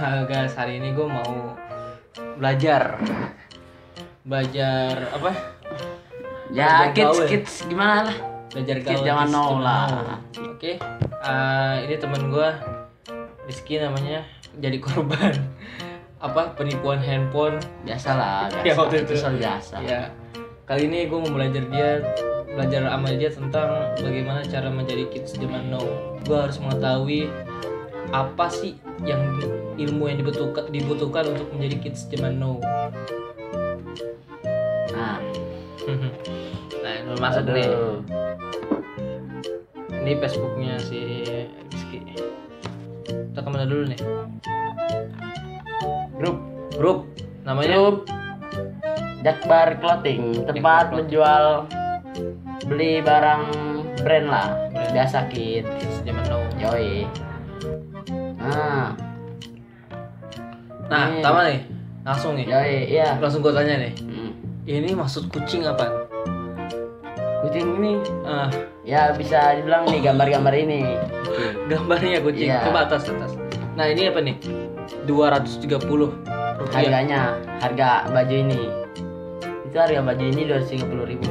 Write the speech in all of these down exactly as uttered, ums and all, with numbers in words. guys, hari ini gue mau belajar belajar apa ya, belajar kids gawe. Kids gimana lah, belajar kids zaman now lah. Oke, okay. Uh, ini teman gue Rizki namanya, jadi korban apa penipuan handphone biasalah, biasa. Ya, waktu itu, itu biasa ya. Kali ini gue mau belajar dia belajar sama dia tentang bagaimana cara menjadi kids zaman now. Gue harus mengetahui apa sih yang ilmu yang dibutuhkan dibutuhkan untuk menjadi kids zaman now. Nah, nah ini masuk nih. Ini Facebooknya si Rizki. Kita kemana dulu nih? Grup, grup. Namanya grup Jakbar Clothing, tempat Jakbar menjual beli barang brand lah, brand. Biasa kids zaman now. Yoi. Nah, nah, pertama nih, langsung nih. Yoi, iya. Langsung gue tanya nih. Hmm. Ini maksud kucing apa? Kucing ini, ah, uh. ya bisa dibilang nih gambar-gambar ini. Gambarnya kucing. Iya. Coba atas atas. Nah ini apa nih? dua ratus tiga puluh harganya. Harga baju ini. Itu harga baju ini dua ratus tiga puluh ribu.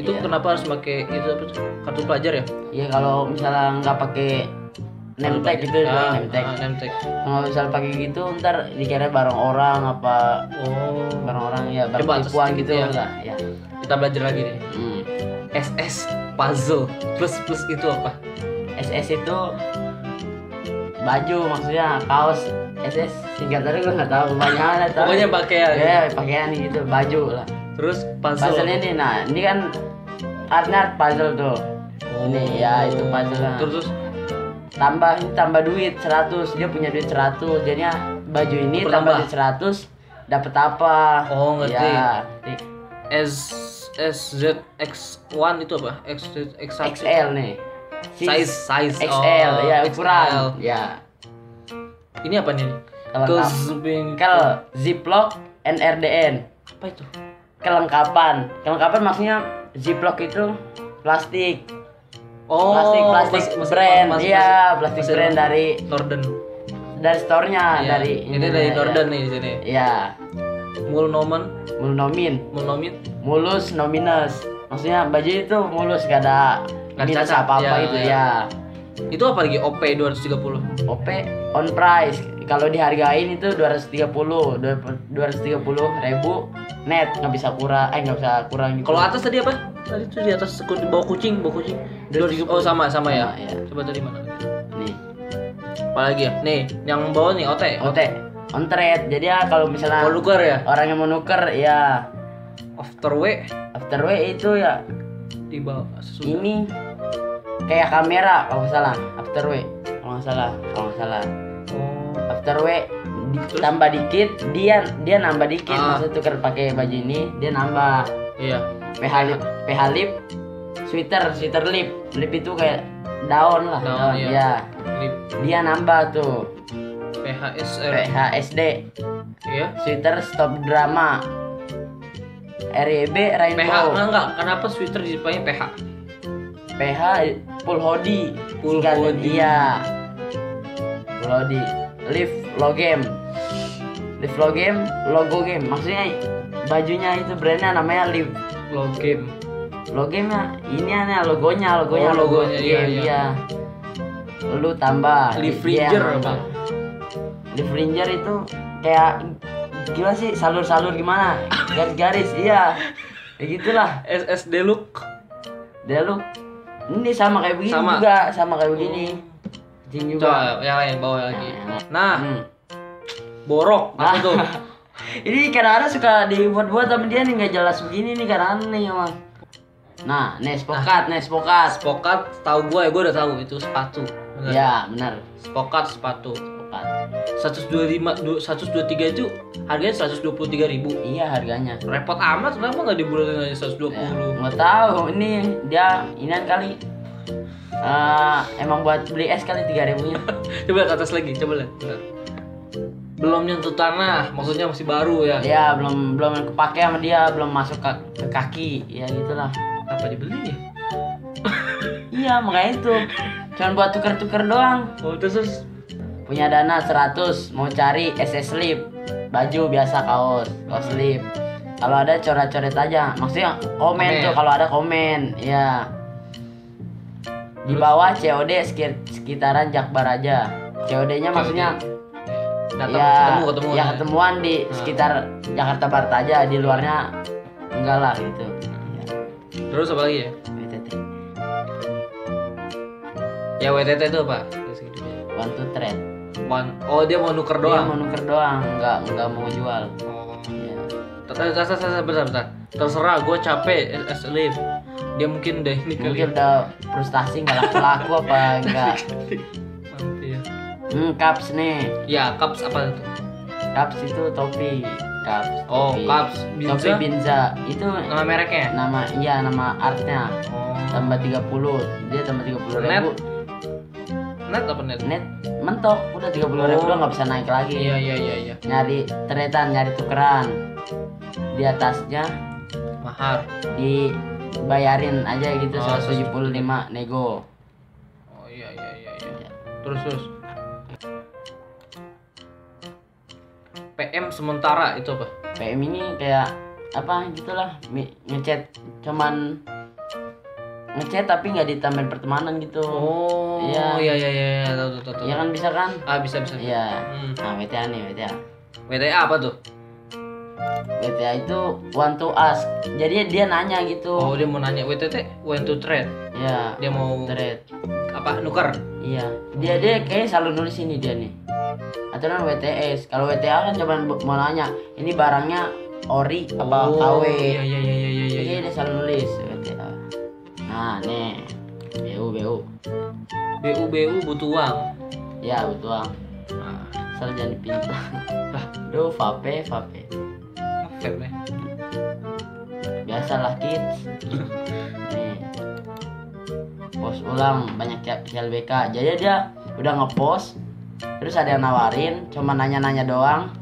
Itu iya. Kenapa harus pakai itu kartu pelajar ya? Iya, kalau misalnya nggak pakai name tag gitu, ah, name tag. Ah, name tag. Kalau misalnya pakai gitu ntar dikira barang orang apa? Oh, barang orang ya, barang tipuan gitu ya. Enggak, ya. Kita belajar lagi nih. Hmm. S S puzzle plus plus itu apa? S S itu baju, maksudnya kaos. S S singkatannya gue nggak tahu, banyak lah. Pokoknya pakaian. Ya, pakaian gitu, baju lah. Terus puzzle. Puzzle ini, nah ini kan artnya puzzle tuh. Oh. Ini ya itu puzzle. Lah. Terus tambah ini tambah duit seratus, dia punya duit seratus, jadinya baju ini tambah duit seratus dapat apa? Oh ngerti ya. S S Z X satu itu apa? X Z X satu X L nih size size X L ya ukuran ya. Ini apa nih? Kelengkapan Ziploc N R D N. Apa itu? Kelengkapan kelengkapan maksudnya Ziploc itu plastik. Oh, plastik plastik mas, brand, mas, mas, iya plastik mas, brand mas, dari Northern, dari store-nya, iya, dari ini dari Northern ya. Nih di sini. Iya. Mulnomen, mulnomin, mulnomin, mulus nominus. Maksudnya baju itu mulus, gak ada minus apa-apa ya, itu ya. Ya. Itu apa lagi? O P dua ratus tiga puluh. O P on price. Kalau dihargain itu dua ratus tiga puluh, dua ratus tiga puluh ribu net, nggak bisa kurang, eh nggak bisa kurang gitu. Kalau atas tadi apa? Tadi tuh di atas bawa kucing, bawa kucing. dua ratus tiga puluh. Oh sama, sama, sama ya. Ya. Coba tadi mana? Nih. Apa lagi ya? Nih, yang bawa nih O T. O T. On trade. Jadi ya kalau misalnya nuker ya? Orang yang mau nuker ya after way. After way itu ya di bawah sesudah. Ini kayak kamera kalau nggak salah, after way. Kalau nggak salah, kalau nggak salah. Oh, after way ditambah dikit, dia dia nambah dikit. Ah. Maksudnya tuker pakai baju ini, dia nambah. Iya. P H lip, P H lip, sweater, sweater lip. Lip itu kayak daun lah, daun, daun iya. Ya. Lip. Dia nambah tuh. P H S R. P H S D. Iya. Sweater stop drama. R E B rainbow. P H enggak, enggak. Kenapa sweater disebutnya P H? P H full hoodie. Full hoodie. Iya. Full hoodie. Live logem. Live logem, logo game. Maksudnya bajunya itu brandnya namanya Live logem. Logemnya ini aneh logonya, logonya, oh, logo logonya, game, iya, iya. Iya. Lu tambah Live Ranger apa? Live Ranger itu kayak gimana sih, salur-salur gimana? Garis-garis, iya. Ya gitulah. S S Deluxe. Deluxe. Ini sama kayak begini sama. Juga, sama kayak begini. Jing juga. Coba yang lain bawa lagi. Nah. Hmm. Borok apa tuh? Ini kadang-kadang suka dibuat-buat sama dia nih, enggak jelas begini nih kadang-kadang nih, Mas. Nah, nih spokat, nah. nih spokat. Spokat tahu gue ya, gue udah tahu itu sepatu. Iya, benar. Spokat sepatu. seratus dua puluh lima, seratus dua puluh tiga itu harganya seratus dua puluh tiga ribu. Iya harganya. Repot amat, kenapa nggak dibulatin aja seratus dua puluh? Ya, nggak tahu, ini dia inian kali. Uh, emang buat beli es kali tiga ribunya. Coba ke atas lagi, coba lihat. Belum nyentuh tanah, maksudnya masih baru ya? Iya, belum belum kepake sama dia, belum masuk ke, ke kaki, ya gitulah. Apa dibeli ya? Iya makanya itu, cuman buat tuker-tuker doang. Oh terus. Punya dana seratus, mau cari S S slip, baju biasa, kaos, kaos slip. Kalau ada coret-coret aja, maksudnya komen tuh, kalau ada komen, ya. Di bawah C O D sekitaran Jakbar aja. C O D-nya maksudnya datang, ya, ketemu, ketemu, ya ketemuan di nah. sekitar Jakarta Barat aja, di luarnya enggak lah gitu. Terus apa lagi ya? W T T. Ya W T T itu apa? One to trade. One. Oh, dia mau nuker doang. Dia mau nuker doang, enggak enggak mau jual. Oh. Ya. Terus bentar-bentar. Terserah, gue capek S L I F. Dia mungkin udah ini kali. Mungkin udah frustasi nggak laku-laku apa enggak. Mampir. Hmm, cups nih. Ya, cups apa itu? Cups itu topi. Cups. Topi. Oh, cups. Binza? Topi Binza. Itu nama mereknya? Nama, iya, nama artnya. Oh. Tambah tiga puluh. Dia tambah tiga puluh ribu. Net? Net apa net? Net. Mentok. Udah tiga puluh ribu oh. udah nggak bisa naik lagi. Iya, iya, iya, iya. Nyari tretan, nyari tukeran. Di atasnya mahar. Di bayarin aja gitu, oh, seratus tujuh puluh lima nego. Oh iya iya iya iya. Terus terus. P M sementara itu apa? P M ini kayak apa gitulah, ngechat cuman ngechat tapi nggak ditambahin pertemanan gitu. Oh iya iya iya iya. Tahu tahu tahu. Iya kan bisa kan? Ah bisa bisa. Iya. Hmm. Nah, W T A nih, W T A. W T A apa tuh? W T A itu want to ask, jadi dia nanya gitu. Oh, dia mau nanya. W T T want to trade. Ya. Dia mau trade. Apa nuker? Iya. Dia dia kayak selalu nulis ini dia nih. Atau kan W T S. Kalau W T A kan cuma mau nanya, ini barangnya ori oh, apa K W. Iya iya iya iya iya. Jadi dia selalu nulis W T A. Nah, nih. B U B U. B U B U butuh uang. Ya, butuh uang. Nah, asal jangan dipinta. Duh, vape, vape. Nih. Biasalah kids. Nih. Post ulang banyak L B K. Jadi dia udah ngepost, terus ada yang nawarin, cuma nanya-nanya doang.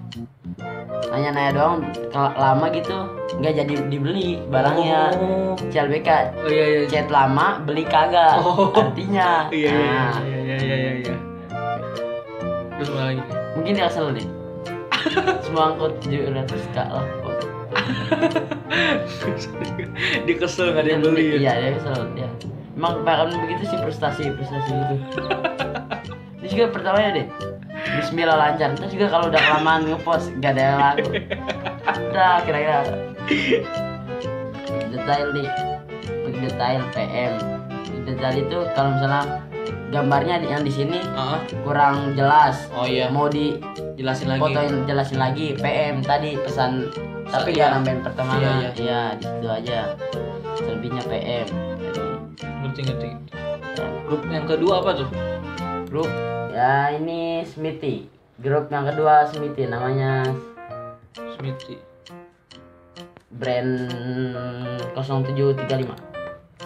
Nanya-nanya doang lama gitu, nggak jadi dibeli barangnya. Oh. C L B K. Oh, iya, iya. Chat lama, beli kagak. Oh. Artinya. Iya, nah. iya, iya, iya, iya, iya. Terus apa lagi? Mungkin dia asal nih. Semua angkot tujuh ratus ribu lah. Dia kesel nggak ada yang beli ya? Iya dia kesel dia. Emang kemarin begitu sih prestasi prestasi itu. Terus juga pertamanya deh Bismillah lancar. Terus juga kalau udah kelamaan ngepost nggak ada yang laku. Udah kira-kira. Detail nih, detail P M. Detail itu kalau misalnya gambarnya yang di sini uh-huh. kurang jelas. Oh iya. Mau di jelasin lagi. Fotoin jelasin lagi. P M tadi pesan so, tapi iya. gak nambahin pertemanan. Iya, iya. Ya, gitu aja. Selebihnya P M. Jadi ngerti-ngerti. Ya. Grup yang kedua apa tuh? Grup ya ini Smitty. Grup yang kedua Smitty namanya. Smitty. Brand nol tujuh tiga lima.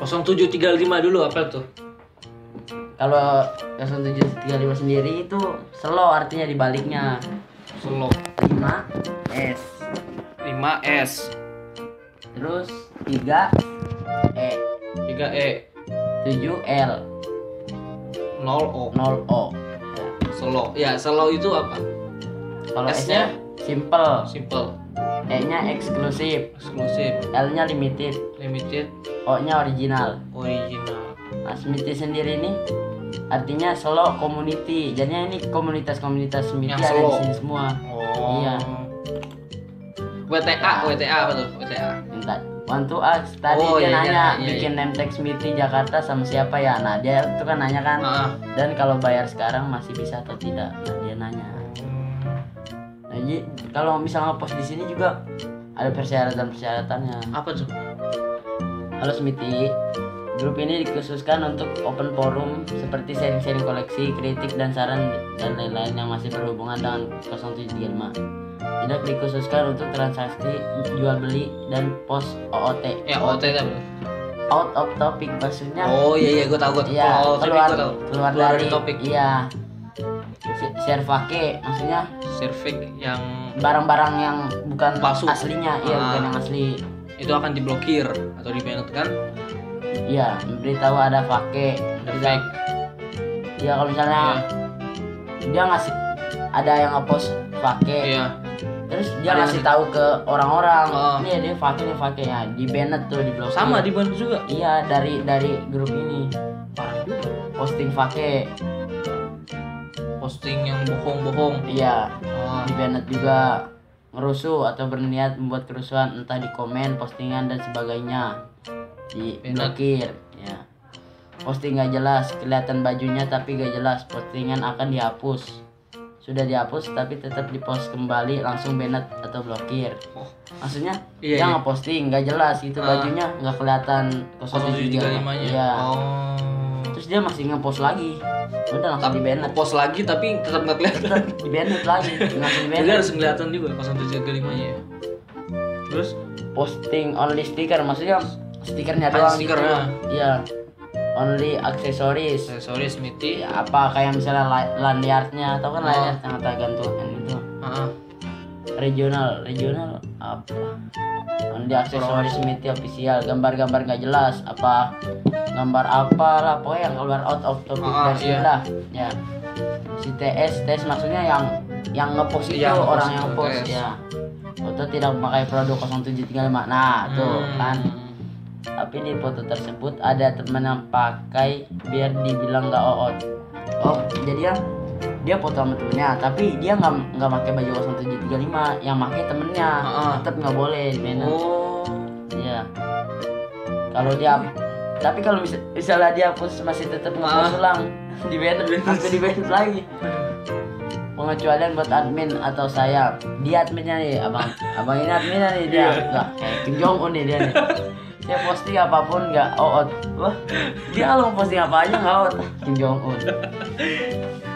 nol tujuh tiga lima dulu apa tuh? Kalau nol tujuh tiga lima sendiri itu slow artinya dibaliknya. Slow. lima S. lima S. Terus tiga E. tiga E. tujuh L. nol O. nol O. Ya. Slow. Ya, slow itu apa? Kalau S-nya simple. Simple. E-nya eksklusif. Eksklusif. L-nya limited. Limited. O-nya original. Original. Nah, Smitty sendiri nih artinya slow community, jadinya ini komunitas-komunitas Smitty ada di sini semua. Oh. Iya. W T A, W T A apa tuh? W T A. Bentar. Want to ask tadi oh, dia iya, nanya iya, iya, bikin iya. name tag Smitty Jakarta sama siapa ya? Nah, dia itu kan nanya kan. Uh. Dan kalau bayar sekarang masih bisa atau tidak? Nah, dia nanya. Nah, jadi kalau misalnya post di sini juga ada persyaratan-persyaratannya. Apa tuh? Halo Smitty. Grup ini dikhususkan untuk open forum seperti sharing-sharing koleksi, kritik, dan saran dan lain-lain yang masih berhubungan dengan nol tujuh tiga lima. Tidak dikhususkan untuk transaksi jual-beli dan post O O T. Ya, O O T itu out of topic maksudnya. Oh iya iya, gue tahu gue ya, oh, keluar, gue tahu. Keluar, keluar dari topik. Iya. Servake maksudnya servik yang barang-barang yang bukan palsu. Aslinya, iya ah, bukan yang asli. Itu akan diblokir atau di-banned kan? Iya, memberitahu ada fake, fake. Ya kalau misalnya yeah. dia ngasih ada yang ngepost pakai. Iya. Terus dia ada ngasih tahu ke orang-orang, ini dia pakai nih pakai ya, di banned tuh di blog. Sama di banned juga. Iya, dari dari grup ini. Parah juga. Posting pakai. Posting yang bohong-bohong. Iya. Oh. Di banned juga. Ngerusuh atau berniat membuat kerusuhan entah di komen, postingan dan sebagainya. Di blokir. Ya. Posting gak jelas, kelihatan bajunya tapi gak jelas. Postingan akan dihapus. Sudah dihapus tapi tetap dipost kembali, langsung banned atau blokir. Oh. Maksudnya iya, dia iya. ngeposting nggak jelas gitu, uh, bajunya nggak kelihatan nol tujuh tiga lima-nya. Iya. Oh. Terus dia masih ngepost lagi. Udah langsung di banned. Ngepost lagi tapi tetap nggak kelihatan. Di banned lagi. Langsung banned. Jadi harus kelihatan juga nol tujuh tiga lima-nya ya. Terus posting only stiker, maksudnya stikernya doang. Stiker gitu. Iya. Only aksesoris, aksesoris Smitty. Ya, apa kayak misalnya lanyardnya atau kan lanyard yang ada gantungan itu. Uh-huh. Regional, regional apa? Only aksesoris Smitty official. Gambar-gambar nggak jelas. Apa gambar apa lah? Pokoknya yang keluar out of topic uh-huh, versi iya. lah. Ya. Si T S, T S maksudnya yang yang ngepost itu, yang orang yang post ya. Foto tidak memakai produk nol tujuh tiga lima. Nah, hmm. tuh kan. Tapi di foto tersebut ada teman yang pakai biar dibilang nggak oot. Oh, jadi ya dia foto sama temennya, tapi dia nggak nggak pakai baju nol tujuh tiga lima, yang pakai temennya. Uh-uh. Tetap nggak boleh, benar. Oh, ya. Kalau dia, tapi kalau mis- misalnya dia post masih tetap nggak ulang, di banned, atau di banned lagi. Pengecualian buat admin atau saya. Dia adminnya nih, abang, abang ini adminnya nih dia. Nggak, kayak Kim Jong Un nih dia nih. Dia posting apapun nggak out. Wah, dia kalau posting apa aja nggak out. Kim Jong Un.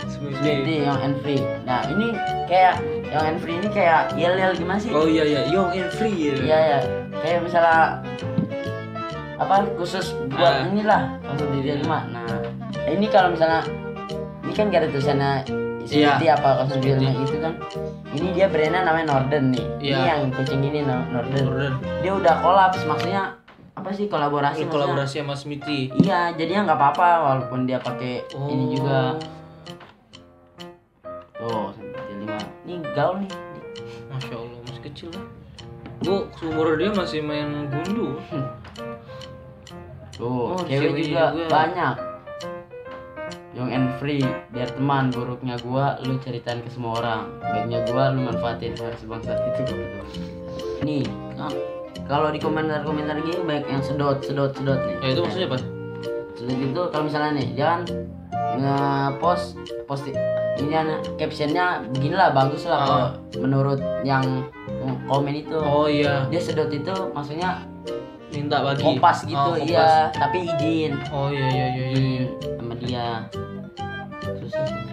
Smitty yang and free. Nah ini kayak yang and free ini kayak yel yel gimana sih? Oh iya iya, yang and free. Iya iya. Ya. Kayak misalnya apa khusus buat uh. inilah untuk diri rumah. Nah ini kalau misalnya ini kan gak ada tulisannya Smitty yeah. apa khusus diri itu kan. Ini dia brandnya namanya Northern nih. Yeah. Ini yang kucing ini Northern. Northern. Dia udah kolaps maksudnya. Apa sih kolaborasi? Kolaborasi sama Smitty. Iya, jadinya nggak apa-apa walaupun dia pakai oh. ini juga. Tuh, nol tujuh tiga lima. Ini gaul nih. Masya Allah, masih kecil lah. Bu, umur dia masih main gundu. Tuh, oh, cewek juga, juga banyak. Young and free, biar teman buruknya gua lu ceritain ke semua orang. Baiknya gua lu manfaatin sebangsa itu gitu. Nih, nah. Kalau di komentar-komentar gini banyak yang sedot-sedot-sedot nih. Ya itu maksudnya apa? Sedot itu kalau misalnya nih, jangan nge-post post ini anak captionnya beginilah bagus lah kalau menurut yang komen itu. Oh iya. Dia sedot itu maksudnya minta bagi. Kompas gitu oh, kompas. Iya, tapi izin. Oh iya iya iya iya. iya. Sama dia. Susah sih.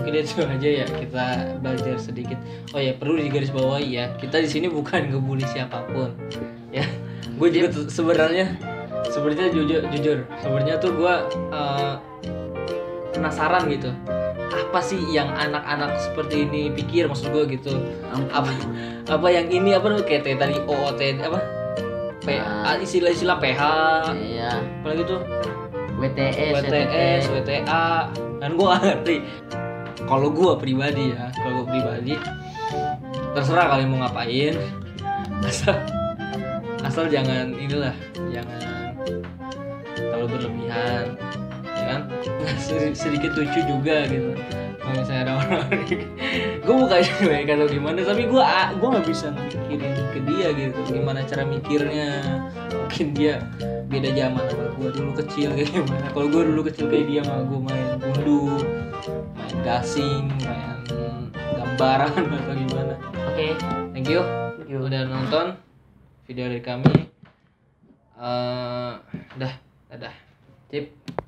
Mungkin itu aja ya, kita belajar sedikit. Oh ya, perlu digarisbawahi ya, kita di sini bukan ngebully siapapun ya. Gue juga tuh, sebenarnya sebenarnya jujur jujur sebenarnya tuh gue uh, penasaran gitu, apa sih yang anak-anak seperti ini pikir, maksud gue gitu, apa apa yang ini apa tuh kayak tadi O O T apa P H, istilah-istilah P H iya. apalagi tuh W T S, W T A kan gue ngerti. Kalau gue pribadi ya, kalau gue pribadi terserah kalian mau ngapain, asal asal jangan inilah, jangan terlalu berlebihan, ya kan? Sedikit lucu juga gitu. Kalau misalnya ada orang, gue bukan jelek atau gimana, tapi gue gue nggak bisa mikirin ke dia gitu, gimana cara mikirnya, mungkin dia beda zaman sama gue dulu kecil kayak gimana. Kalau gue dulu kecil kayak dia mah gue main gundu, main gasing, main gambaran atau gimana. Oke, okay. thank you, thank you udah nonton video dari kami. Uh, dah, dadah, tip.